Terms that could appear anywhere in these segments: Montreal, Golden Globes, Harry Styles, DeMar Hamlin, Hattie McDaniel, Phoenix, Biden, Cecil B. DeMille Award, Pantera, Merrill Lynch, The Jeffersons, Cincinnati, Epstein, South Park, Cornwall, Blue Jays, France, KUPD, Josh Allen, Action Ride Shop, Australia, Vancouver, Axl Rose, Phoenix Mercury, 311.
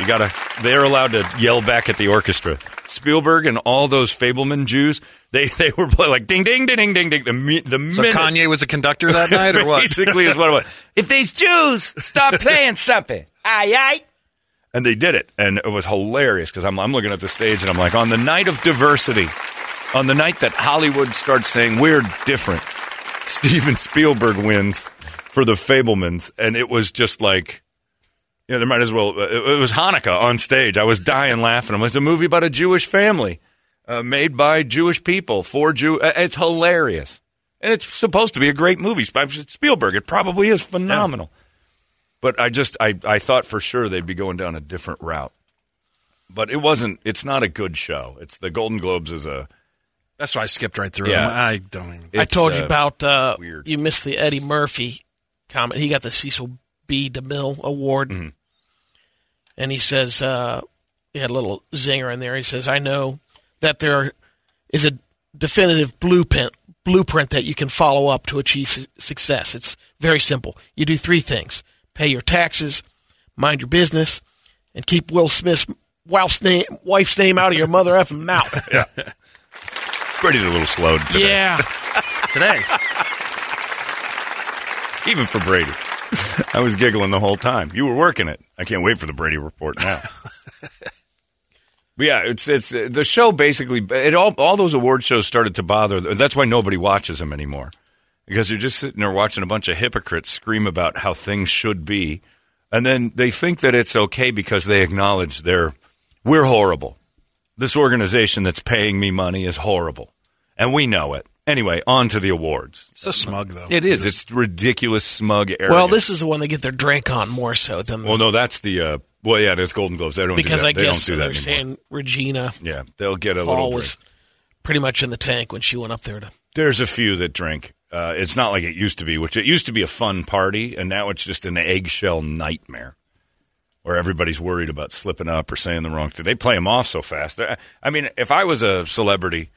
They're allowed to yell back at the orchestra. Spielberg and all those Fableman Jews, they were like, ding, ding, ding, ding, ding, ding. So Kanye was a conductor that night or what? Basically is what it was. If these Jews stop playing something, aye, aye. And they did it. And it was hilarious because I'm looking at the stage and I'm like, on the night of diversity, on the night that Hollywood starts saying, we're different, Steven Spielberg wins for the Fabelmans. And it was just like, you know, they might as well. It was Hanukkah on stage. I was dying laughing. It's a movie about a Jewish family made by Jewish people for Jews. It's hilarious. And it's supposed to be a great movie. Spielberg, it probably is phenomenal. Yeah. But I thought for sure they'd be going down a different route. But it wasn't, it's not a good show. It's the Golden Globes is a. That's why I skipped right through. Yeah. I told you about you missed the Eddie Murphy comment. He got the Cecil B. DeMille Award, mm-hmm. And he says he had a little zinger in there. He says, "I know that there is a definitive blueprint that you can follow up to achieve success. It's very simple. You do three things: pay your taxes, mind your business, and keep Will Smith's wife's name out of your mother effing mouth." Yeah. Brady's a little slowed today. Yeah. Today. Even for Brady. I was giggling the whole time. You were working it. I can't wait for the Brady report now. But yeah, it's the show basically, all those award shows started to bother. That's why nobody watches them anymore. Because you're just sitting there watching a bunch of hypocrites scream about how things should be. And then they think that it's okay because they acknowledge we're horrible. This organization that's paying me money is horrible, and we know it. Anyway, on to the awards. It's so smug, though. It is. It's ridiculous, smug, arrogant. Well, this is the one they get their drink on more so than. Well, no, that's the. Well, yeah, that's Golden Globes. They don't do that. Because I guess they don't do that they're anymore. Saying Regina. Yeah, they'll get a Paul little drink. Was pretty much in the tank when she went up there to. There's a few that drink. It's not like it used to be, which it used to be a fun party, and now it's just an eggshell nightmare. Or everybody's worried about slipping up or saying the wrong thing. They play them off so fast. I mean, if I was a celebrity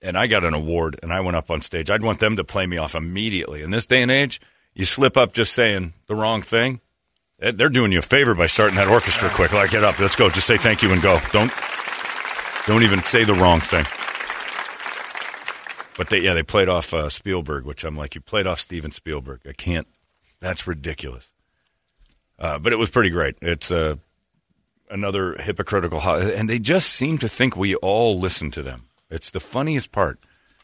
and I got an award and I went up on stage, I'd want them to play me off immediately. In this day and age, you slip up just saying the wrong thing, they're doing you a favor by starting that orchestra quick. Like, get up, let's go. Just say thank you and go. Don't even say the wrong thing. But they played off Spielberg, which I'm like, you played off Steven Spielberg. I can't. That's ridiculous. But it was pretty great. It's another hypocritical, and they just seem to think we all listen to them. It's the funniest part.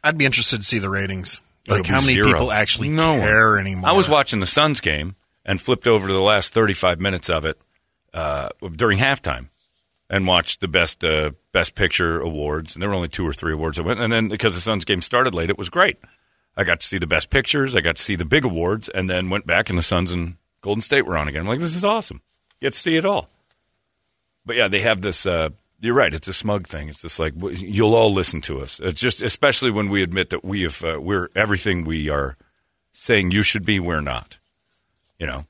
I'd be interested to see the ratings. Like how many people actually care anymore. I was watching the Suns game and flipped over to the last 35 minutes of it during halftime. and watched the best picture awards. And there were only 2 or 3 awards that went. And then because the Suns game started late, it was great. I got to see the best pictures. I got to see the big awards, and then went back, and the Suns and Golden State were on again. I'm like, this is awesome. You get to see it all. But, yeah, they have this you're right. It's a smug thing. It's just like you'll all listen to us. It's just especially when we admit that we have we're everything we are saying you should be, we're not. You know,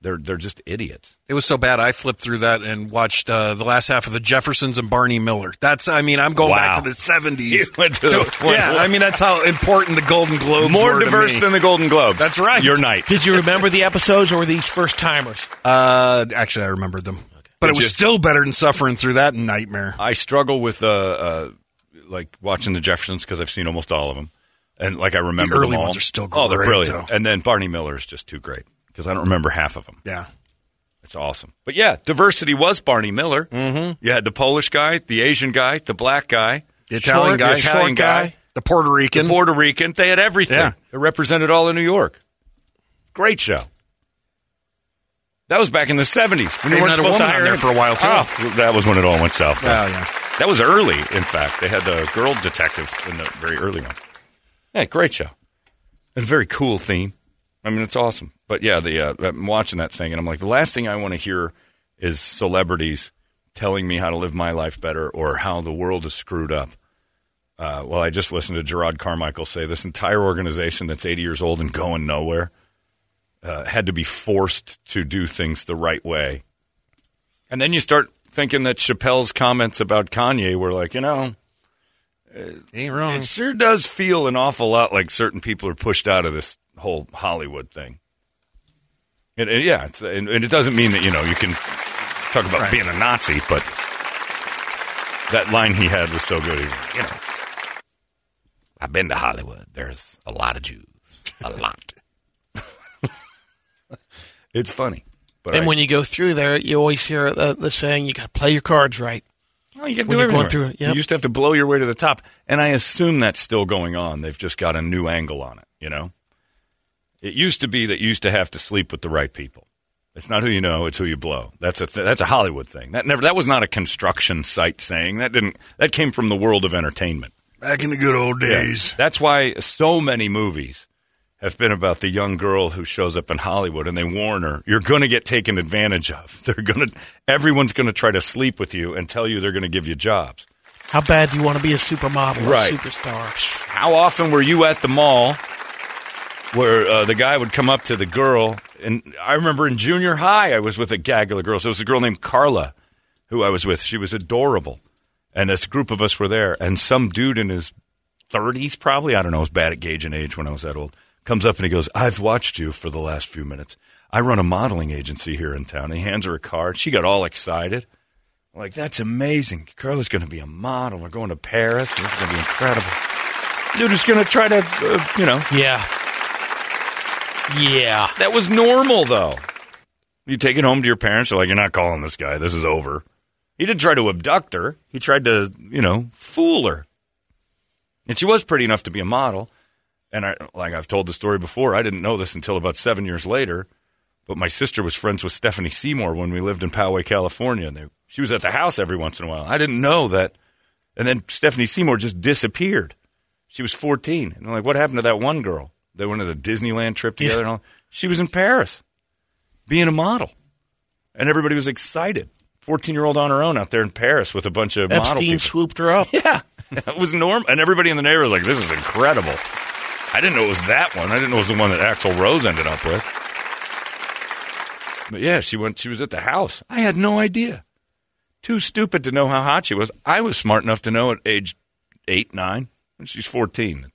they're just idiots. It was so bad. I flipped through that and watched the last half of The Jeffersons and Barney Miller. That's I'm going back to the 70s. Yeah, I mean that's how important the Golden Globes were to me. More diverse than the Golden Globes. That's right. Your night. Did you remember the episodes or were these first timers? Actually, I remembered them. But it was still better than suffering through that nightmare. I struggle with like watching The Jeffersons because I've seen almost all of them, and like I remember the early ones are still great. Oh, they're brilliant. Though. And then Barney Miller is just too great because I don't remember half of them. Yeah, it's awesome. But yeah, diversity was Barney Miller. Mm-hmm. You had the Polish guy, the Asian guy, the black guy, the Italian guy, the Puerto Rican, They had everything. Yeah. They represented all of New York. Great show. That was back in the 70s. When they weren't supposed to hire there for a while, too. Oh, that was when it all went south. Oh, yeah. That was early, in fact. They had the girl detective in the very early one. Yeah, great show. And very cool theme. I mean, it's awesome. But, yeah, I'm watching that thing, and I'm like, the last thing I want to hear is celebrities telling me how to live my life better or how the world is screwed up. Well, I just listened to Gerard Carmichael say this entire organization that's 80 years old and going nowhere had to be forced to do things the right way. And then you start thinking that Chappelle's comments about Kanye were like, ain't wrong. It sure does feel an awful lot like certain people are pushed out of this whole Hollywood thing. And it doesn't mean that, you can talk about being a Nazi, but that line he had was so good. He I've been to Hollywood. There's a lot of Jews. A lot. It's funny. But when you go through there, you always hear the saying, you got to play your cards right. Oh, you got to do everything right. Yep. You used to have to blow your way to the top. And I assume that's still going on. They've just got a new angle on it, It used to be that you used to have to sleep with the right people. It's not who you know, it's who you blow. That's a Hollywood thing. That was not a construction site saying. That came from the world of entertainment. Back in the good old days. Yeah. That's why so many movies have been about the young girl who shows up in Hollywood, and they warn her, you're going to get taken advantage of. Everyone's going to try to sleep with you and tell you they're going to give you jobs. How bad do you want to be a supermodel or a superstar? How often were you at the mall where the guy would come up to the girl? And I remember in junior high, I was with a gaggle of girls. There was a girl named Carla who I was with. She was adorable. And this group of us were there. And some dude in his 30s probably, I don't know, I was bad at gauging age when I was that old, comes up and he goes, I've watched you for the last few minutes. I run a modeling agency here in town. He hands her a card. She got all excited. I'm like, that's amazing. Carla's going to be a model. We're going to Paris. This is going to be incredible. Dude is going to try to, Yeah. Yeah. That was normal, though. You take it home to your parents. They're like, you're not calling this guy. This is over. He didn't try to abduct her. He tried to, fool her. And she was pretty enough to be a model. And I've told the story before, I didn't know this until about 7 years later, but my sister was friends with Stephanie Seymour when we lived in Poway, California. And she was at the house every once in a while. I didn't know that. And then Stephanie Seymour just disappeared. She was 14. And I'm like, what happened to that one girl? They went on the Disneyland trip together and all. She was in Paris being a model. And everybody was excited. 14-year-old on her own out there in Paris with a bunch of model people. Epstein swooped her up. Yeah. It was normal. And everybody in the neighborhood was like, this is incredible. I didn't know it was that one. I didn't know it was the one that Axl Rose ended up with. But yeah, she was at the house. I had no idea. Too stupid to know how hot she was. I was smart enough to know at age 8, 9, and she's 14.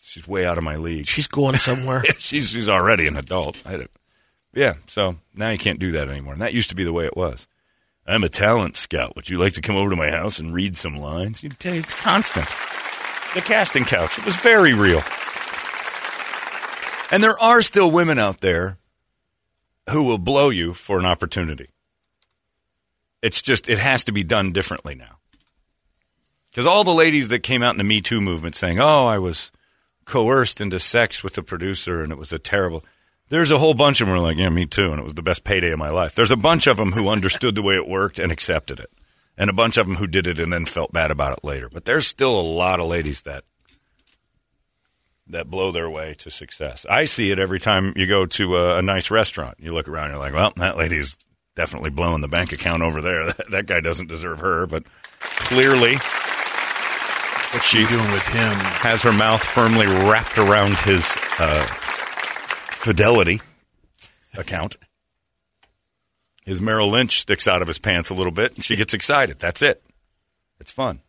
She's way out of my league. She's going somewhere. She's already an adult. So now you can't do that anymore. And that used to be the way it was. I'm a talent scout. Would you like to come over to my house and read some lines? You'd tell you it's constant. The casting couch. It was very real. And there are still women out there who will blow you for an opportunity. It's just, it has to be done differently now. Because all the ladies that came out in the Me Too movement saying, I was coerced into sex with a producer and it was a terrible. There's a whole bunch of them who are like, yeah, me too, and it was the best payday of my life. There's a bunch of them who understood the way it worked and accepted it, and a bunch of them who did it and then felt bad about it later. But there's still a lot of ladies that blow their way to success. I see it every time you go to a nice restaurant. You look around and you're like, well, that lady's definitely blowing the bank account over there. That guy doesn't deserve her, but clearly what she's doing with him has her mouth firmly wrapped around his Fidelity account. His Merrill Lynch sticks out of his pants a little bit, and she gets excited. That's it. It's fun.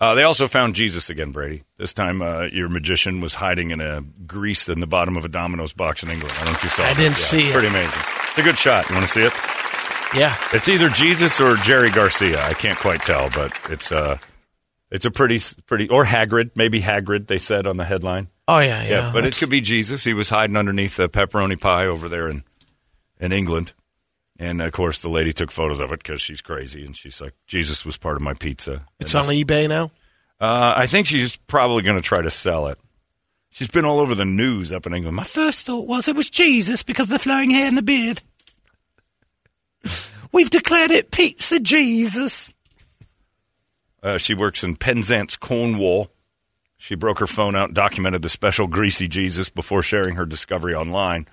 They also found Jesus again, Brady. This time, your magician was hiding in a grease in the bottom of a Domino's box in England. I don't know if you saw it. I didn't see it. Pretty amazing. It's a good shot. You want to see it? Yeah. It's either Jesus or Jerry Garcia. I can't quite tell, but it's a pretty or Hagrid. Maybe Hagrid, they said on the headline. Oh, yeah. But it could be Jesus. He was hiding underneath a pepperoni pie over there in England. And, of course, the lady took photos of it because she's crazy. And she's like, Jesus was part of my pizza. It's on eBay now? I think she's probably going to try to sell it. She's been all over the news up in England. My first thought was it was Jesus because of the flowing hair and the beard. We've declared it Pizza Jesus. She works in Penzance, Cornwall. She broke her phone out and documented the special greasy Jesus before sharing her discovery online.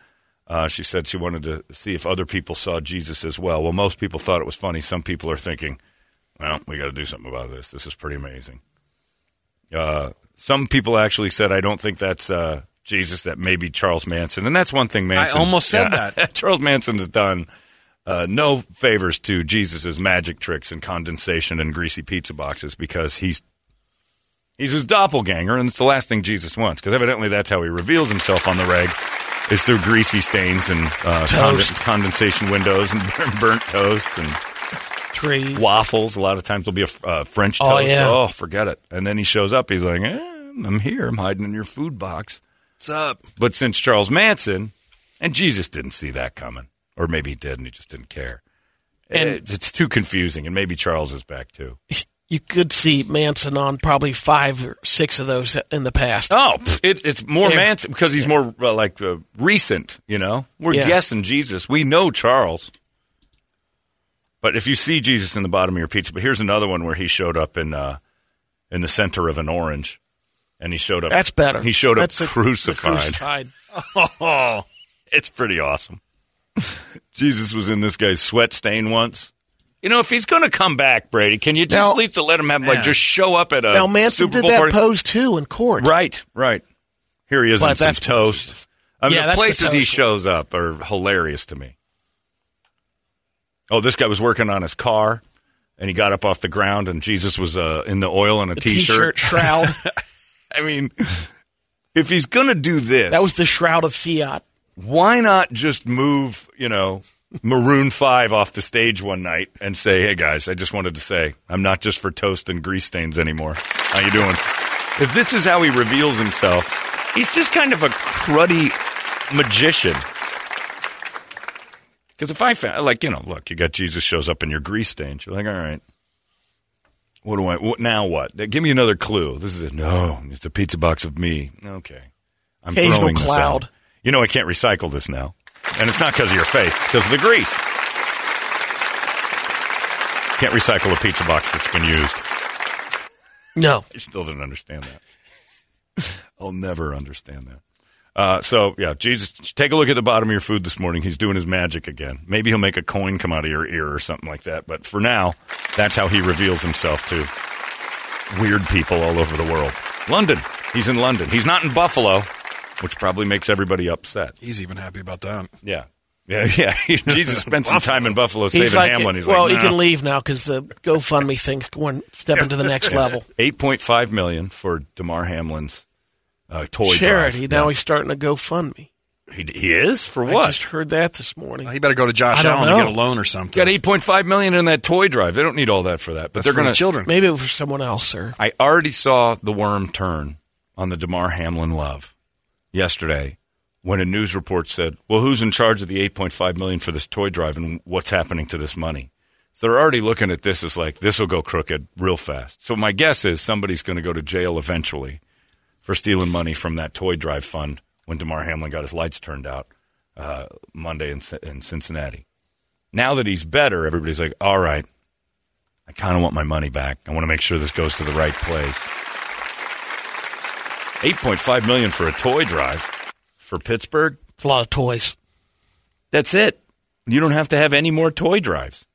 She said she wanted to see if other people saw Jesus as well. Well, most people thought it was funny. Some people are thinking, well, we got to do something about this. This is pretty amazing. Some people actually said, I don't think that's Jesus, that may be Charles Manson. And that's one thing Manson. I almost said that. Charles Manson has done no favors to Jesus' magic tricks and condensation and greasy pizza boxes because He's his doppelganger, and it's the last thing Jesus wants, because evidently that's how he reveals himself on the reg, is through greasy stains and condensation windows and burnt toast and trees. Waffles. A lot of times there'll be a French toast. Oh, yeah. Oh, forget it. And then he shows up. He's like, I'm here. I'm hiding in your food box. What's up? But since Charles Manson, and Jesus didn't see that coming, or maybe he did and he just didn't care. And it's too confusing, and maybe Charles is back too. You could see Manson on probably 5 or 6 of those in the past. Oh, it's more Manson because he's more recent, you know? We're guessing Jesus. We know Charles. But if you see Jesus in the bottom of your pizza, but here's another one where he showed up in the center of an orange, and he showed up. That's better. He showed up crucified. Oh, it's pretty awesome. Jesus was in this guy's sweat stain once. You know, if he's going to come back, Brady, can you just let him have, just show up at a Super Bowl party? Now, Manson did that pose, too, in court. Right. Here he is in some toast. I mean, the places he shows up are hilarious to me. Oh, this guy was working on his car, and he got up off the ground, and Jesus was in the oil and a T-shirt. T-shirt shroud. I mean, if he's going to do this. That was the shroud of Fiat. Why not just move, you know, Maroon 5 off the stage one night and say, hey, guys, I just wanted to say I'm not just for toast and grease stains anymore. How you doing? If this is how he reveals himself, he's just kind of a cruddy magician. Because if I found, look, you got Jesus shows up in your grease stains. You're like, all right, now what? Give me another clue. This is it. No, it's a pizza box of me. Okay. I'm throwing this out. You know I can't recycle this now. And it's not because of your face. It's because of the grease. Can't recycle a pizza box that's been used. No. I still didn't understand that. I'll never understand that. Jesus, take a look at the bottom of your food this morning. He's doing his magic again. Maybe he'll make a coin come out of your ear or something like that. But for now, that's how he reveals himself to weird people all over the world. London. He's in London. He's not in Buffalo. Which probably makes everybody upset. He's even happy about that. Yeah. Jesus spent some time in Buffalo saving Hamlin. He can leave now because the GoFundMe thing's going stepping to the next level. $8.5 million for DeMar Hamlin's toy charity. Drive. Now he's starting a GoFundMe. He is? For what? I just heard that this morning. He better go to Josh Allen to get a loan or something. Got $8.5 million in that toy drive. They don't need all that for that. But that's for children. Maybe it was for someone else, sir. I already saw the worm turn on the DeMar Hamlin love. Yesterday, when a news report said, well, who's in charge of the $8.5 million for this toy drive and what's happening to this money? So they're already looking at this as like, this will go crooked real fast. So my guess is somebody's going to go to jail eventually for stealing money from that toy drive fund when DeMar Hamlin got his lights turned out Monday in Cincinnati. Now that he's better, everybody's like, all right, I kind of want my money back. I want to make sure this goes to the right place. $8.5 million for a toy drive for Pittsburgh. It's a lot of toys. That's it. You don't have to have any more toy drives.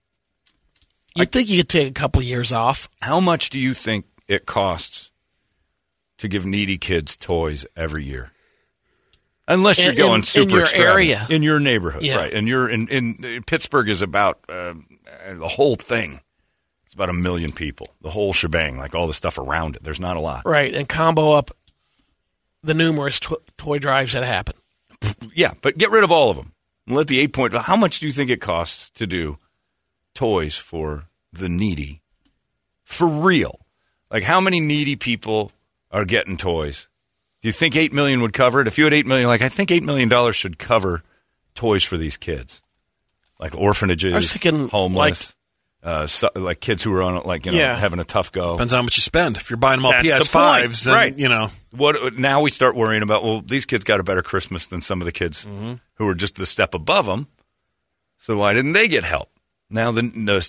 You'd think you could take a couple years off. How much do you think it costs to give needy kids toys every year? Unless you're going super extravagant. In your neighborhood, yeah. Right. And you're in Pittsburgh is about the whole thing. It's about 1 million people. The whole shebang, like all the stuff around it. There's not a lot. Right, and combo up the numerous toy drives that happen. Yeah, but get rid of all of them. And let the 8 point. How much do you think it costs to do toys for the needy? For real. Like how many needy people are getting toys? Do you think 8 million would cover it? If you had 8 million, like I think $8 million should cover toys for these kids. Like orphanages, I was thinking, homeless, like kids who are on like, you know, having a tough go. Depends on how much you spend. If you're buying them all PS5s, the then, right. You know. What, now we start worrying about, well, these kids got a better Christmas than some of the kids who were just the step above them. So why didn't they get help? Now the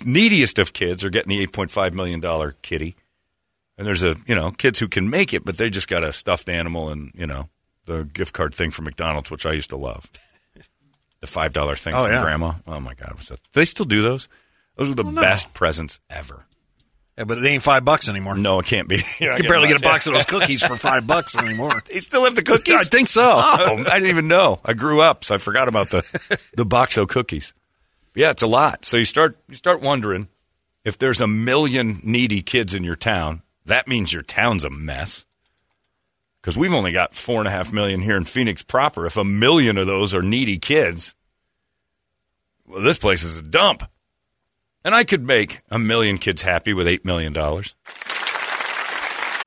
neediest of kids are getting the $8.5 million kitty. And there's kids who can make it, but they just got a stuffed animal and, you know, the gift card thing from McDonald's, which I used to love. The $5 thing from Grandma. Oh, my God. What's that? Do they still do those? Those are the best presents ever. Yeah, but it ain't $5 anymore. No, it can't be. You can barely get a box of those cookies for $5 anymore. They still have the cookies? I think so. Oh, I didn't even know. I grew up, so I forgot about the box of cookies. But yeah, it's a lot. So you start wondering if there's 1 million needy kids in your town. That means your town's a mess because we've only got 4.5 million here in Phoenix proper. If 1 million of those are needy kids, well, this place is a dump. And I could make 1 million kids happy with $8 million.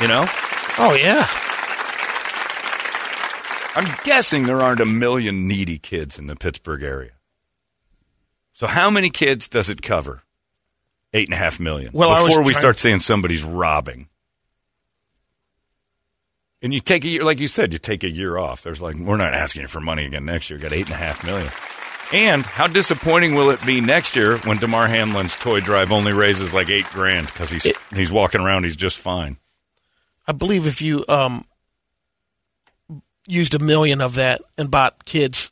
You know? Oh, yeah. I'm guessing there aren't 1 million needy kids in the Pittsburgh area. So how many kids does it cover? 8.5 million. Well, before we start saying somebody's robbing. And you take a year, like you said, you take a year off. There's like, we're not asking you for money again next year. We've got 8.5 million. And how disappointing will it be next year when DeMar Hamlin's toy drive only raises like $8,000 because he's walking around, he's just fine. I believe if you used 1 million of that and bought kids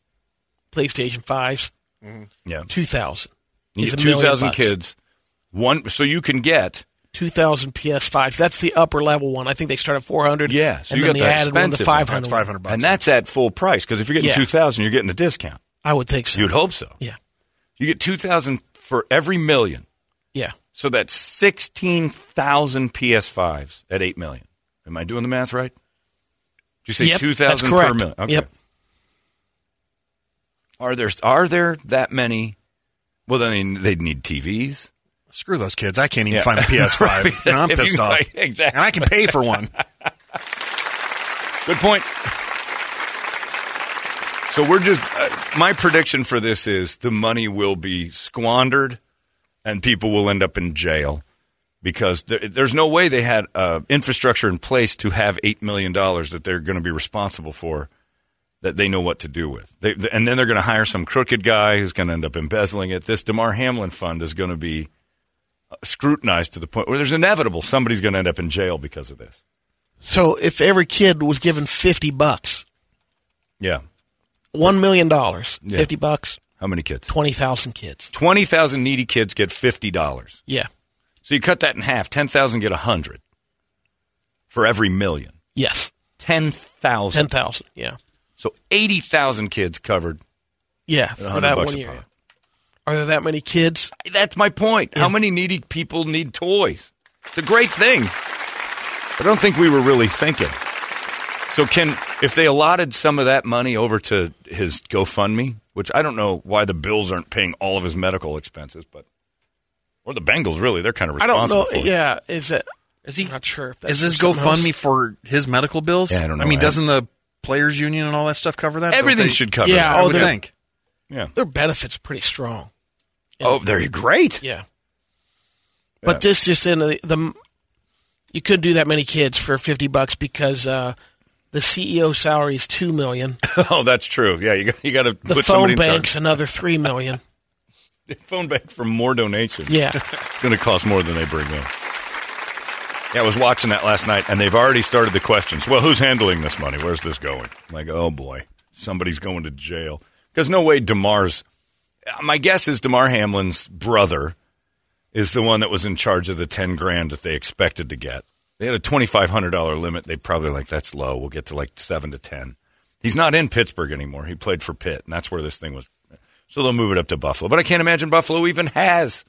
PlayStation 5s, 2,000. You get 2,000 kids. So you can get 2,000 PS5s. That's the upper level one. I think they start at 400. Yeah, so you got the added one to 500. $500. And that's at full price because if you're getting 2,000, you're getting a discount. I would think so. You'd hope so. Yeah. You get 2,000 for every million. Yeah. So that's 16,000 PS5s at 8 million. Am I doing the math right? Did you say 2,000 per million? Okay. Yep. Are there that many? Well, then they'd need TVs. Screw those kids. I can't even find a PS5. Right. And I'm pissed off. Exactly. And I can pay for one. Good point. So we're just my prediction for this is the money will be squandered and people will end up in jail because there's no way they had infrastructure in place to have $8 million that they're going to be responsible for that they know what to do with. And then they're going to hire some crooked guy who's going to end up embezzling it. This DeMar Hamlin fund is going to be scrutinized to the point where there's inevitable somebody's going to end up in jail because of this. So if every kid was given $50. Yeah. $1 million, $50. How many kids? 20,000 kids. 20,000 needy kids get $50. Yeah. So you cut that in half. 10,000 get 100 for every million. Yes. 10,000. 10,000. Yeah. So 80,000 kids covered. Yeah, for that one year. Pop. Are there that many kids? That's my point. Yeah. How many needy people need toys? It's a great thing. I don't think we were really thinking. So if they allotted some of that money over to his GoFundMe, which I don't know why the Bills aren't paying all of his medical expenses, but or the Bengals really, they're kind of responsible. I don't know. For it. Yeah, I'm not sure if that's this GoFundMe for his medical bills? Yeah, I don't know. I mean, doesn't the Players Union and all that stuff cover that? Everything should cover that. Yeah, I think. Yeah, their benefits are pretty strong. Oh, they're great. Yeah, but this just in the you couldn't do that many kids for $50 because. The CEO salary is $2 million. Oh, that's true. Yeah, you got to put somebody in charge. The phone bank's another $3 million. The phone bank for more donations. Yeah, it's going to cost more than they bring in. Yeah, I was watching that last night, and they've already started the questions. Well, who's handling this money? Where's this going? I'm like, oh boy, somebody's going to jail. Because no way, my guess is DeMar Hamlin's brother is the one that was in charge of the $10,000 that they expected to get. They had a $2,500 limit. They probably like, that's low. We'll get to like 7 to 10. He's not in Pittsburgh anymore. He played for Pitt, and that's where this thing was. So they'll move it up to Buffalo. But I can't imagine Buffalo even has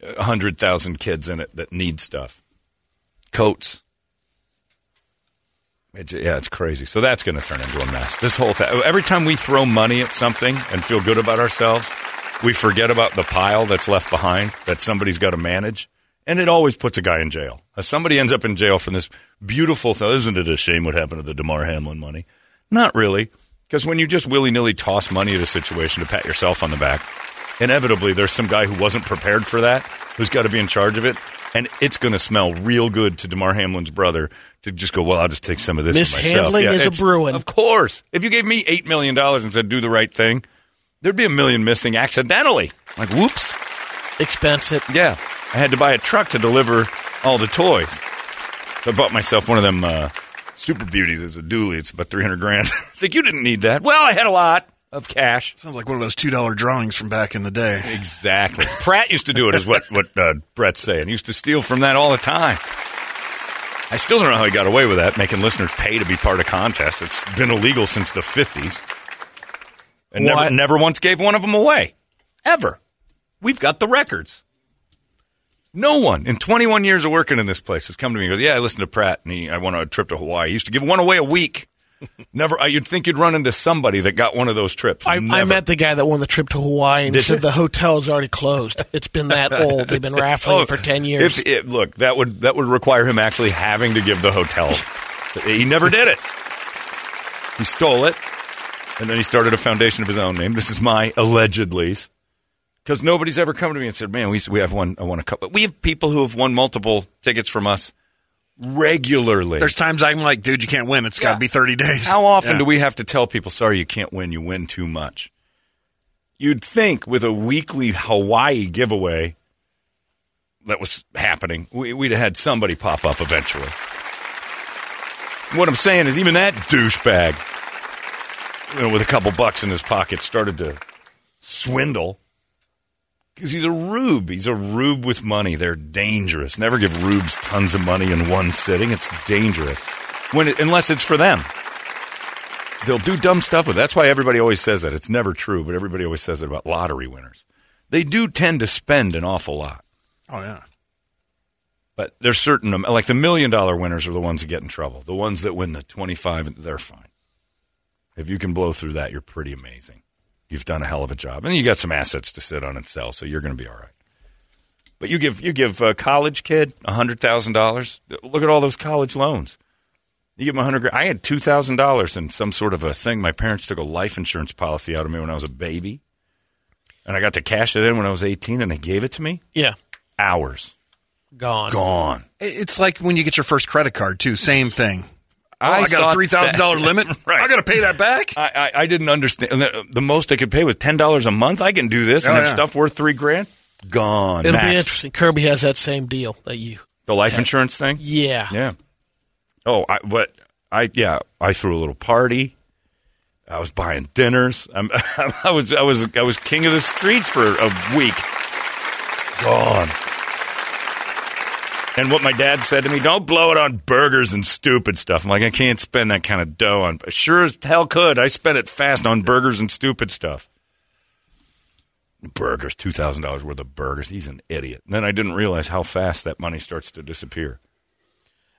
100,000 kids in it that need stuff. Coats. It's crazy. So that's going to turn into a mess. This whole thing. Every time we throw money at something and feel good about ourselves, we forget about the pile that's left behind that somebody's got to manage. And it always puts a guy in jail. Somebody ends up in jail for this beautiful thing. Isn't it a shame what happened to the DeMar Hamlin money? Not really. Because when you just willy-nilly toss money at a situation to pat yourself on the back, inevitably there's some guy who wasn't prepared for that, who's got to be in charge of it. And it's going to smell real good to DeMar Hamlin's brother to just go, well, I'll just take some of this for myself. Mishandling is a Bruin. Of course. If you gave me $8 million and said, do the right thing, there'd be $1 million missing accidentally. Like, whoops. Expense it. Yeah. I had to buy a truck to deliver all the toys. So I bought myself one of them Super Beauties as a dually. It's about $300,000. I think you didn't need that. Well, I had a lot of cash. Sounds like one of those $2 drawings from back in the day. Exactly. Pratt used to do it, is what Brett's saying. He used to steal from that all the time. I still don't know how he got away with that, making listeners pay to be part of contests. It's been illegal since the 50s. And never once gave one of them away. Ever. We've got the records. No one in 21 years of working in this place has come to me and goes, yeah, I listened to Pratt, and I went on a trip to Hawaii. He used to give one away a week. Never. You'd think you'd run into somebody that got one of those trips. I met the guy that won the trip to Hawaii, and said the hotel's already closed. It's been that old. They've been raffling for 10 years. Look, that would require him actually having to give the hotel. He never did it. He stole it, and then he started a foundation of his own name. This is my allegedly's. Because nobody's ever come to me and said, man, we have one. I won a couple. We have people who have won multiple tickets from us regularly. There's times I'm like, dude, you can't win. It's got to be 30 days. How often do we have to tell people, sorry, you can't win. You win too much. You'd think with a weekly Hawaii giveaway that was happening, we'd have had somebody pop up eventually. What I'm saying is even that douchebag, with a couple bucks in his pocket, started to swindle. Because he's a rube. He's a rube with money. They're dangerous. Never give rubes tons of money in one sitting. It's dangerous. Unless it's for them. They'll do dumb stuff with it. That's why everybody always says that. It's never true, but everybody always says it about lottery winners. They do tend to spend an awful lot. Oh, yeah. But there's certain, like the $1 million winners are the ones that get in trouble. The ones that win the 25, they're fine. If you can blow through that, you're pretty amazing. You've done a hell of a job. And you got some assets to sit on and sell, so you're going to be all right. But you give a college kid $100,000. Look at all those college loans. You give them $100,000. I had $2,000 in some sort of a thing. My parents took a life insurance policy out of me when I was a baby. And I got to cash it in when I was 18, and they gave it to me? Yeah. Hours. Gone. It's like when you get your first credit card, too. Same thing. I got a $3,000 limit. Right. I got to pay that back. I didn't understand. The most I could pay was $10 a month. I can do this, and there's stuff worth $3,000. Gone. It'll be interesting. Kirby has that same deal that you. The life insurance thing? Yeah. Yeah. Oh, I threw a little party. I was buying dinners. I was king of the streets for a week. Gone. And what my dad said to me, don't blow it on burgers and stupid stuff. I'm like, I can't spend that kind of dough on. Sure as hell could. I spent it fast on burgers and stupid stuff. Burgers, $2,000 worth of burgers. He's an idiot. And then I didn't realize how fast that money starts to disappear.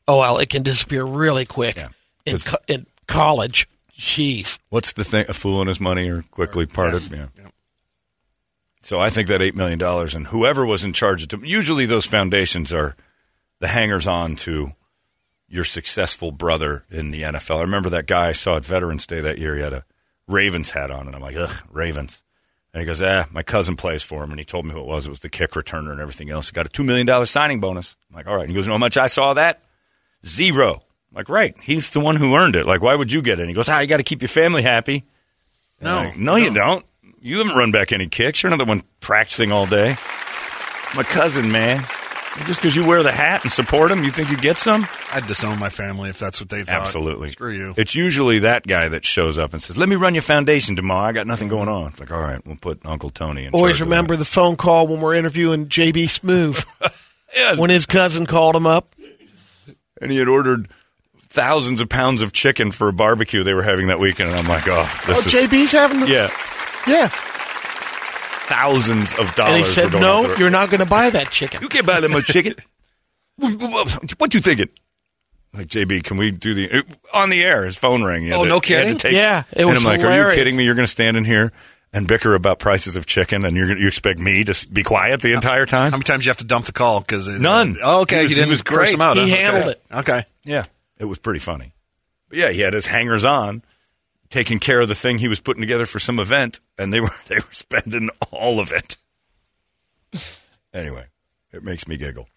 Oh, well, it can disappear really quick. Yeah. in college. Jeez. What's the thing? A fool and his money are quickly parted. Yeah. Yeah. So I think that $8 million and whoever was in charge of them, usually those foundations are the hangers-on to your successful brother in the NFL. I remember that guy I saw at Veterans Day that year. He had a Ravens hat on, and I'm like, ugh, Ravens. And he goes, my cousin plays for him, and he told me who it was. It was the kick returner and everything else. He got a $2 million signing bonus. I'm like, all right. And he goes, you know how much I saw that? $0. I'm like, right. He's the one who earned it. Like, why would you get it? And he goes, you got to keep your family happy. No, like, no, you don't. You haven't run back any kicks. You're another one practicing all day. My cousin, man. Just because you wear the hat and support him, you think you get some? I'd disown my family if that's what they thought. Absolutely. Screw you. It's usually that guy that shows up and says, let me run your foundation tomorrow. I got nothing going on. It's like, all right, we'll put Uncle Tony in charge. Always remember the phone call when we're interviewing J.B. Smoove. Yes. When his cousin called him up. And he had ordered thousands of pounds of chicken for a barbecue they were having that weekend. And I'm like, this is... J.B.'s having the... Yeah. Thousands of dollars. And he said, no, you're not going to buy that chicken. You can't buy that much chicken. What you thinking? Like, JB, can we do the... On the air, his phone rang. No kidding? It was hilarious. And I'm like, are you kidding me? You're going to stand in here and bicker about prices of chicken, and you expect me to be quiet the entire time? How many times do you have to dump the call? Because none. He was great. Curse him out, handled it. Okay. Yeah. It was pretty funny. But yeah, he had his hangers-on taking care of the thing he was putting together for some event, and they were spending all of it. Anyway, it makes me giggle.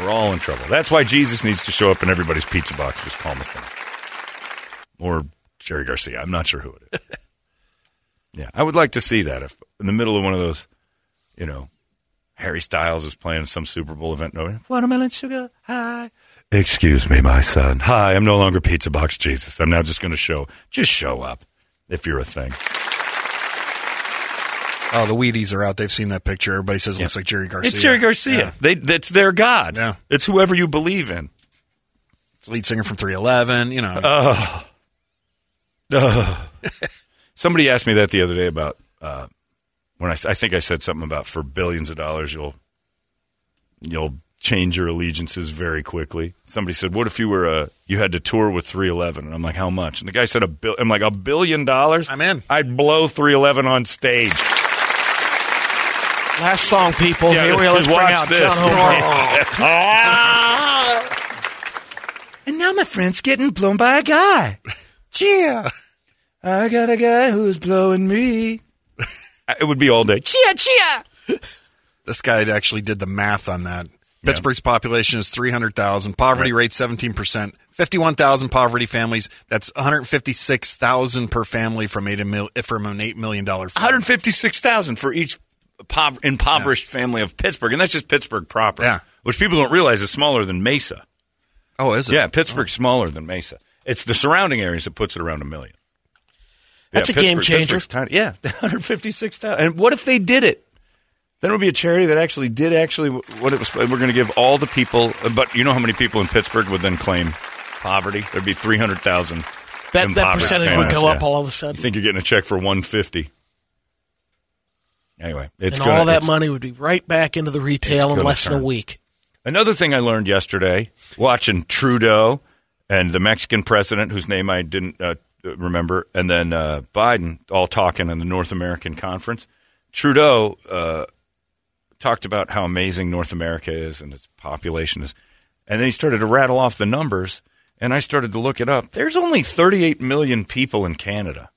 We're all in trouble. That's why Jesus needs to show up in everybody's pizza box. Just calm us down. Or Jerry Garcia. I'm not sure who it is. Yeah, I would like to see that if in the middle of one of those, Harry Styles is playing some Super Bowl event. No, watermelon sugar high. Excuse me, my son. Hi, I'm no longer Pizza Box Jesus. I'm now just going to show up if you're a thing. Oh, the Wheaties are out. They've seen that picture. Everybody says it looks like Jerry Garcia. It's Jerry Garcia. Yeah. That's their God. Yeah. It's whoever you believe in. It's the lead singer from 311, Somebody asked me that the other day about when I think I said something about for billions of dollars you'll change your allegiances very quickly. Somebody said, what if you had to tour with 311? And I'm like, how much? And the guy said I'm like, $1 billion? I'm in. I'd blow 311 on stage. Last song, people. Yeah, here we let's bring out this. John And now my friend's getting blown by a guy. Cheer. I got a guy who's blowing me. It would be all day. Cheer, cheer. This guy actually did the math on that. Pittsburgh's population is 300,000. Poverty rate 17%. 51,000 poverty families. That's 156,000 per family from an $8 million. 156,000 for each impoverished family of Pittsburgh, and that's just Pittsburgh proper. Yeah, which people don't realize is smaller than Mesa. Oh, is it? Yeah, Pittsburgh's smaller than Mesa. It's the surrounding areas that puts it around 1 million. That's a game changer. Yeah, 156,000. And what if they did it? Then it would be a charity that actually did what it was. We're going to give all the people. But you know how many people in Pittsburgh would then claim poverty? There'd be 300,000. That percentage would go up all of a sudden. You think you're getting a check for 150? Anyway, all that money would be right back into the retail in less than a week. Another thing I learned yesterday, watching Trudeau and the Mexican president, whose name I didn't remember, and then Biden all talking in the North American conference. Trudeau talked about how amazing North America is and its population is, and then he started to rattle off the numbers, and I started to look it up. There's only 38 million people in Canada.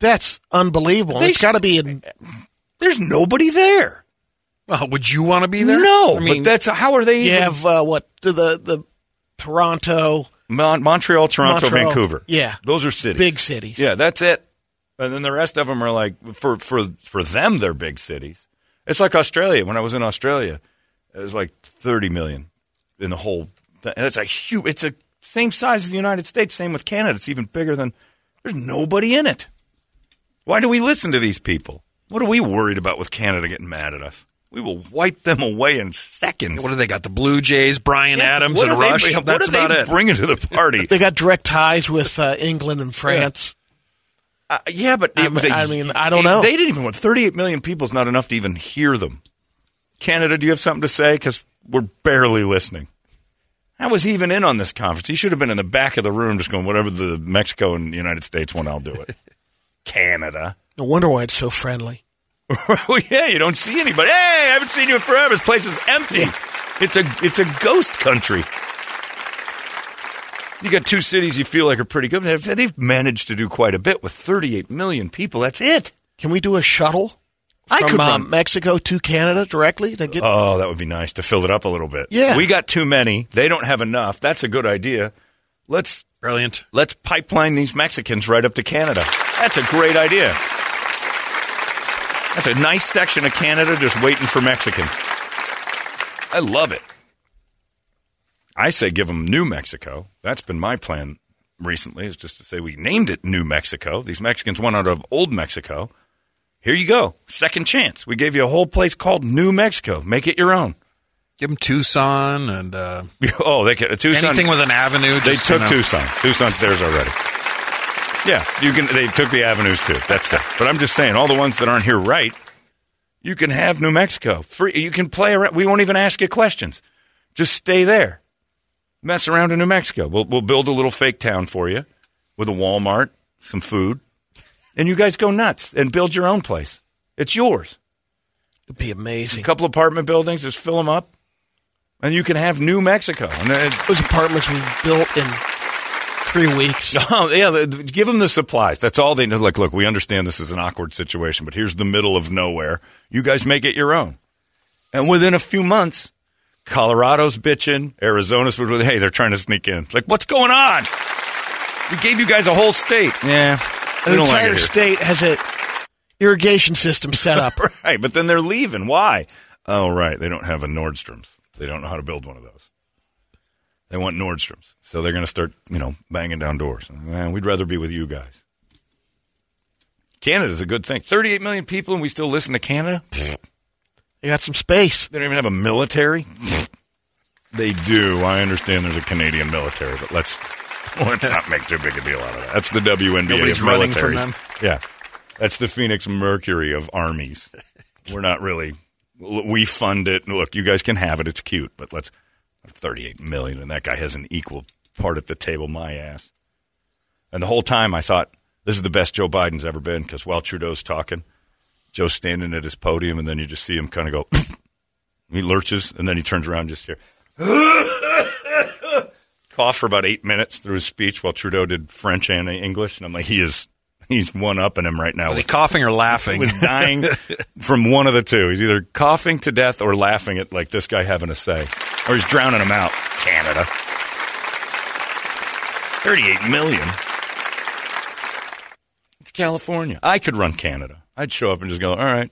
That's unbelievable. It's got to be there's nobody there. Well, would you want to be there? No, but that's how are they? You have the Toronto. Montreal, Toronto, Vancouver. Yeah. Those are cities. Big cities. Yeah, that's it. And then the rest of them are like, for them, they're big cities. It's like Australia. When I was in Australia, it was like 30 million in the whole thing. That's it's a same size as the United States, same with Canada. It's even bigger than, there's nobody in it. Why do we listen to these people? What are we worried about with Canada getting mad at us? We will wipe them away in seconds. What do they got? The Blue Jays, Brian Adams, and Rush? That's about it. What are they bringing to the party? They got direct ties with England and France. I don't know. They didn't even want 38 million people is not enough to even hear them. Canada, do you have something to say? Because we're barely listening. I was even in on this conference. He should have been in the back of the room just going, whatever the Mexico and the United States want, I'll do it. Canada. No wonder why it's so friendly. Well, yeah, you don't see anybody. Hey, I haven't seen you in forever. This place is empty. Yeah. It's a ghost country. You got two cities you feel like are pretty good. They've managed to do quite a bit with 38 million people. That's it. Can we do a shuttle from Mexico to Canada directly? Oh, that would be nice to fill it up a little bit. Yeah. We got too many. They don't have enough. That's a good idea. Let's pipeline these Mexicans right up to Canada. That's a great idea. That's a nice section of Canada just waiting for Mexicans. I love it. I say give them New Mexico. That's been my plan recently, is just to say we named it New Mexico. These Mexicans went out of Old Mexico. Here you go. Second chance. We gave you a whole place called New Mexico. Make it your own. Give them Tucson and Tucson. Anything with an avenue. They took Tucson. Tucson's theirs already. Yeah, you can. They took the avenues too. That's that. But I'm just saying, all the ones that aren't here right, you can have New Mexico. Free. You can play around. We won't even ask you questions. Just stay there. Mess around in New Mexico. We'll build a little fake town for you with a Walmart, some food, and you guys go nuts and build your own place. It's yours. It'd be amazing. A couple apartment buildings, just fill them up, and you can have New Mexico. And those apartments we built in 3 weeks. Oh, yeah, give them the supplies. That's all they know. Like, look, we understand this is an awkward situation, but here's the middle of nowhere. You guys make it your own. And within a few months, Colorado's bitching. Arizona's, hey, they're trying to sneak in. It's like, what's going on? We gave you guys a whole state. Yeah. The entire state has an irrigation system set up. Right, but then they're leaving. Why? Oh, right. They don't have a Nordstrom's. They don't know how to build one of those. They want Nordstrom's. So they're going to start, banging down doors. Man, we'd rather be with you guys. Canada's a good thing. 38 million people and we still listen to Canada? They got some space. They don't even have a military. They do. I understand there's a Canadian military, but let's not make too big a deal out of that. That's the WNBA Nobody's of militaries. From them. Yeah, that's the Phoenix Mercury of armies. We're not really. We fund it. Look, you guys can have it. It's cute, but let's 38 million, and that guy has an equal part at the table. My ass. And the whole time I thought this is the best Joe Biden's ever been, because while Trudeau's talking, Joe's standing at his podium, and then you just see him kind of go, he lurches, and then he turns around just here. Cough for about 8 minutes through his speech while Trudeau did French and English, and I'm like, he's one up in him right now. Was he coughing or laughing? He was dying from one of the two. He's either coughing to death or laughing at, like, this guy having a say. Or he's drowning him out. Canada. 38 million. It's California. I could run Canada. I'd show up and just go, all right,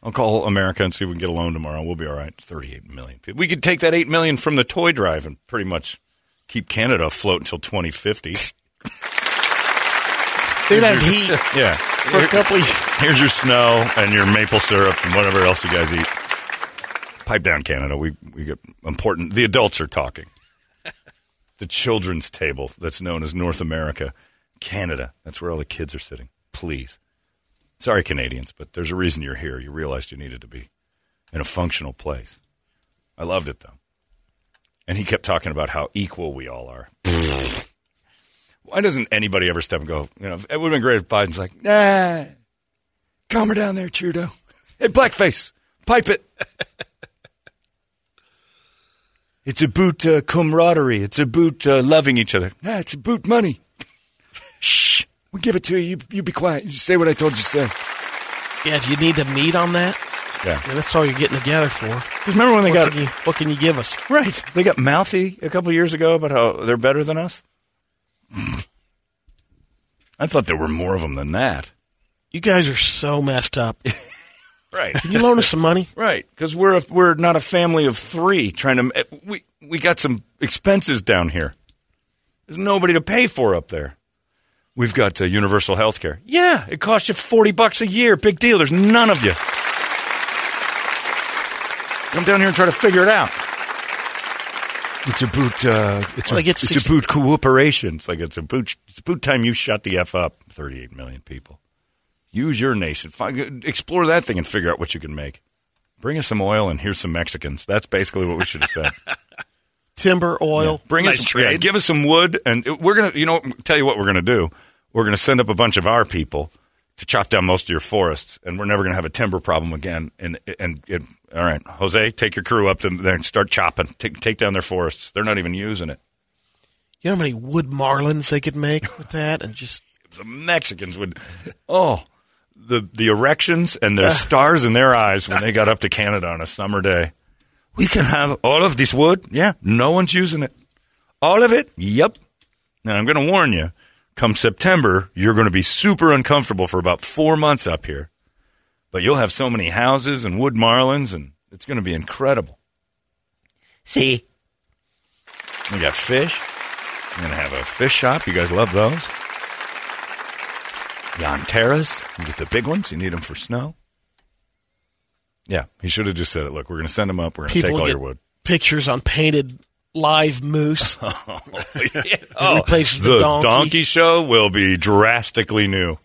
I'll call America and see if we can get a loan tomorrow. We'll be all right. 38 million people. We could take that 8 million from the toy drive and pretty much keep Canada afloat until 2050. They'd have heat for a couple years. Here's your snow and your maple syrup and whatever else you guys eat. Pipe down, Canada. We get important. The adults are talking. The children's table that's known as North America. Canada. That's where all the kids are sitting. Please. Sorry, Canadians, but there's a reason you're here. You realized you needed to be in a functional place. I loved it, though. And he kept talking about how equal we all are. Why doesn't anybody ever step and go, it would have been great if Biden's like, nah, calm her down there, Trudeau. Hey, blackface, pipe it. It's about camaraderie. It's about loving each other. Nah, it's about money. Shh. We'll give it to you. You be quiet. You say what I told you to say. Yeah, do you need to meet on that? Yeah, that's all you're getting together for. Because remember when what can you give us? Right. They got mouthy a couple years ago about how they're better than us. I thought there were more of them than that. You guys are so messed up. Right. Can you loan us some money? Right. Because we're not a family of three trying to... We got some expenses down here. There's nobody to pay for up there. We've got universal health care. Yeah, it costs you $40 a year. Big deal. There's none of you. Come down here and try to figure it out. It's about about cooperation. It's like it's about time you shut the F up. 38 million people. Use your nation. Explore that thing and figure out what you can make. Bring us some oil and here's some Mexicans. That's basically what we should have said. timber, oil. Yeah. Bring nice us trade. Yeah, give us some wood, and we're gonna. You know, tell you what we're gonna do. We're gonna send up a bunch of our people to chop down most of your forests, and we're never gonna have a timber problem again. And all right, Jose, take your crew up there and start chopping. Take down their forests. They're not even using it. You know how many wood marlins they could make with that, and just the Mexicans would. Oh. The erections and the stars in their eyes when they got up to Canada on a summer day. We can have all of this wood. Yeah, no one's using it. All of it? Yep. Now, I'm going to warn you, come September, you're going to be super uncomfortable for about 4 months up here. But you'll have so many houses and wood marlins, and it's going to be incredible. See? We got fish. I'm going to have a fish shop. You guys love those. Yanteras, you get the big ones. You need them for snow. Yeah, he should have just said it. Look, we're going to send them up. We're going to take all your wood. Pictures on painted live moose. Oh, yeah. Replaces the donkey show will be drastically new.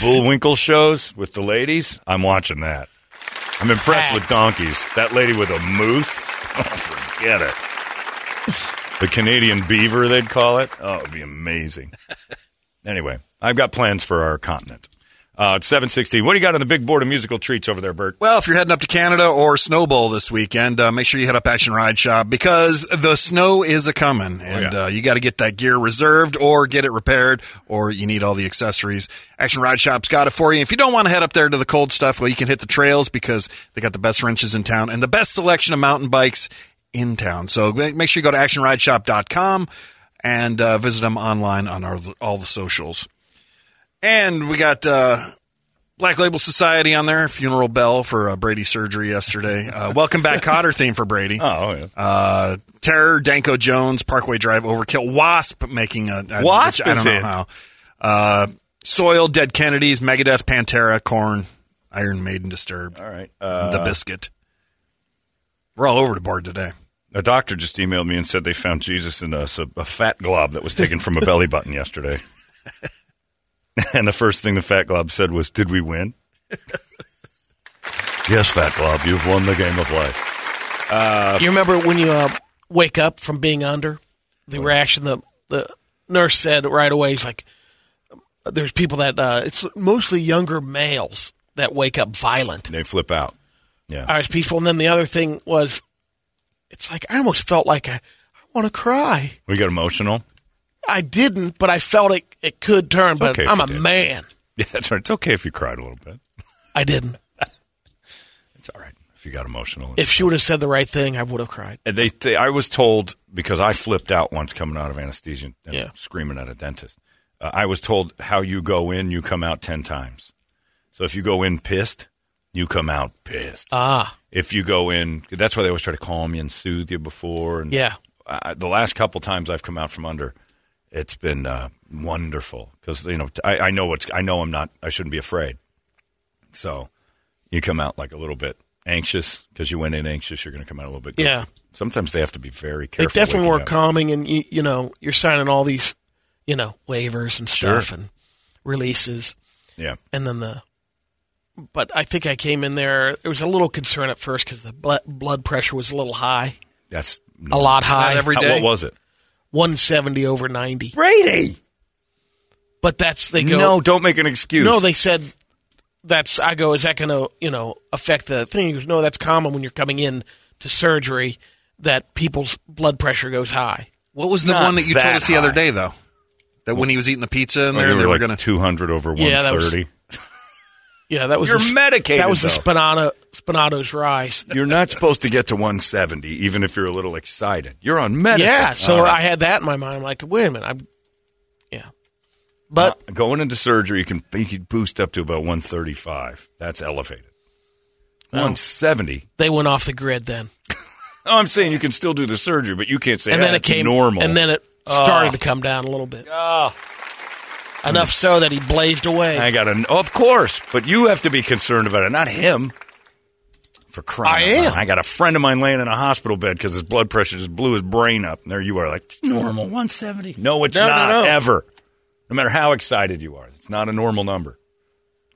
Bullwinkle shows with the ladies. I'm watching that. I'm impressed with donkeys. That lady with a moose. Oh, forget it. The Canadian beaver, they'd call it. Oh, it'd be amazing. Anyway, I've got plans for our continent. It's 7:16. What do you got on the big board of musical treats over there, Bert? Well, if you're heading up to Canada or Snowball this weekend, make sure you hit up Action Ride Shop because the snow is a-coming. And you got to get that gear reserved or get it repaired, or you need all the accessories. Action Ride Shop's got it for you. If you don't want to head up there to the cold stuff, well, you can hit the trails because they got the best wrenches in town and the best selection of mountain bikes in town. So make sure you go to actionrideshop.com. And visit them online on all the socials. And we got Black Label Society on there. Funeral bell for Brady's surgery yesterday. Welcome Back Cotter theme for Brady. Oh, yeah. Terror, Danko Jones, Parkway Drive, Overkill. Wasp making a... Wasp I don't know how. Soil, Dead Kennedys, Megadeth, Pantera, Korn, Iron Maiden, Disturbed. All right. The Biscuit. We're all over the board today. A doctor just emailed me and said they found Jesus in a fat glob that was taken from a belly button yesterday. And the first thing the fat glob said was, "Did we win?" Yes, fat glob, you've won the game of life. You remember when you wake up from being under? The reaction the nurse said right away is like, there's people that, it's mostly younger males that wake up violent. They flip out. Yeah. I was peaceful. And then the other thing was, it's like I almost felt like I want to cry. We got emotional? I didn't, but I felt it could turn, but okay I'm a man. Yeah, that's right. It's okay if you cried a little bit. I didn't. It's all right if you got emotional. If she would have said the right thing, I would have cried. And I was told, because I flipped out once coming out of anesthesia and screaming at a dentist, I was told how you go in, you come out 10 times. So if you go in pissed, you come out pissed. Ah. If you go in, that's why they always try to calm you and soothe you before. And the last couple times I've come out from under, it's been wonderful because you know I know what's I shouldn't be afraid. So you come out like a little bit anxious because you went in anxious. You're going to come out a little bit. Yeah. Sometimes they have to be very careful. They definitely were calming, and you know you're signing all these waivers and stuff and releases. Yeah. And then But I think I came in there. It was a little concern at first because the blood pressure was a little high. That's a lot high. Not every day. What was it? 170 over 90. Brady! But that's, they go. No, don't make an excuse. No, they said, I go, is that going to, affect the thing? He goes, no, that's common when you're coming in to surgery that people's blood pressure goes high. What was the one that you told us the other day, though? That when he was eating the pizza in there, they were going to. 200 over 130. Yeah, that was medicated. That was Spinato's rise. You're not supposed to get to 170, even if you're a little excited. You're on medicine. Yeah, so I had that in my mind. I'm like, wait a minute, but going into surgery, you can boost up to about 135. That's elevated. 170. They went off the grid then. I'm saying you can still do the surgery, but you can't say that's normal. And then it started to come down a little bit. Oh. Enough so that he blazed away. I got of course, but you have to be concerned about it, not him. For crying, I got a friend of mine laying in a hospital bed because his blood pressure just blew his brain up, and there you are, like it's normal 170. No, it's not ever. No matter how excited you are, it's not a normal number.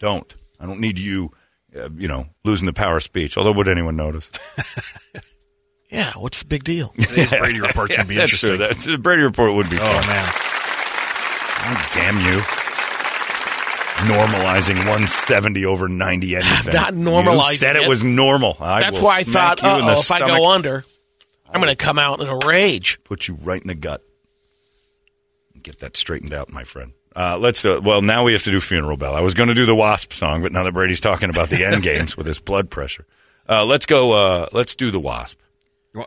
I don't need you, losing the power of speech. Although, would anyone notice? Yeah, what's the big deal? Today's Brady Report would be interesting. That's true. The Brady Report would be fun. Man. Oh, damn you. Normalizing 170 over 90 anything. Not normalizing. You said it was normal. That's why I thought, uh-oh, if stomach. I go under, I'm going to come out in a rage. Put you right in the gut. Get that straightened out, my friend. Let's do it. Well, now we have to do Funeral Bell. I was going to do the Wasp song, but now that Brady's talking about the end games with his blood pressure. Let's go. Let's do the Wasp.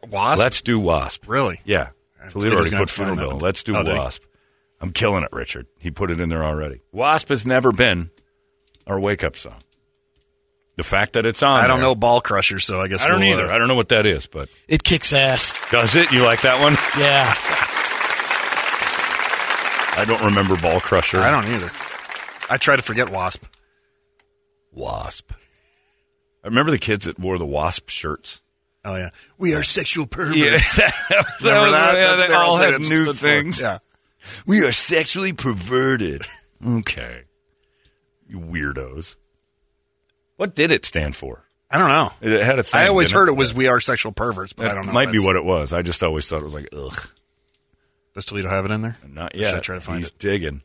Wasp? Let's do Wasp. Really? Yeah. Toledo already put Funeral Bell. Let's do Wasp. I'm killing it, Richard. He put it in there already. Wasp has never been our wake-up song. The fact that it's on I don't know Ball Crusher, so I guess I don't either. I don't know what that is, but... It kicks ass. Does it? You like that one? Yeah. I don't remember Ball Crusher. I don't either. I try to forget Wasp. Wasp. I remember the kids that wore the Wasp shirts. Oh, yeah. We are sexual perverts. Yeah. Remember that? Yeah, they all had new things. Yeah. We are sexually perverted. Okay. You weirdos. What did it stand for? I don't know. It had a thing. I always heard it was we are sexual perverts, but I don't know. It might be what it was. I just always thought it was like, ugh. Does Toledo have it in there? Not yet. Should I try to find it? He's digging.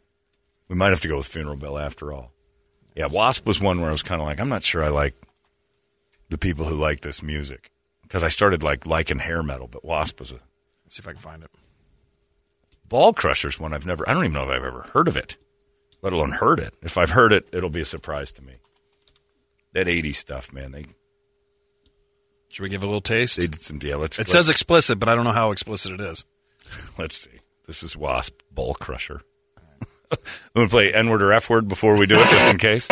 We might have to go with Funeral Bell after all. Yeah, Wasp was one where I was kind of like, I'm not sure I like the people who like this music. Because I started liking hair metal, but Wasp was a... Let's see if I can find it. Ball Crusher's one I've never... I don't even know if I've ever heard of it, let alone heard it. If I've heard it, it'll be a surprise to me. That 80s stuff, man. Should we give it a little taste? They did some... Yeah, it says explicit, but I don't know how explicit it is. Let's see. This is Wasp, Ball Crusher. I'm going to play N-word or F-word before we do it, just in case.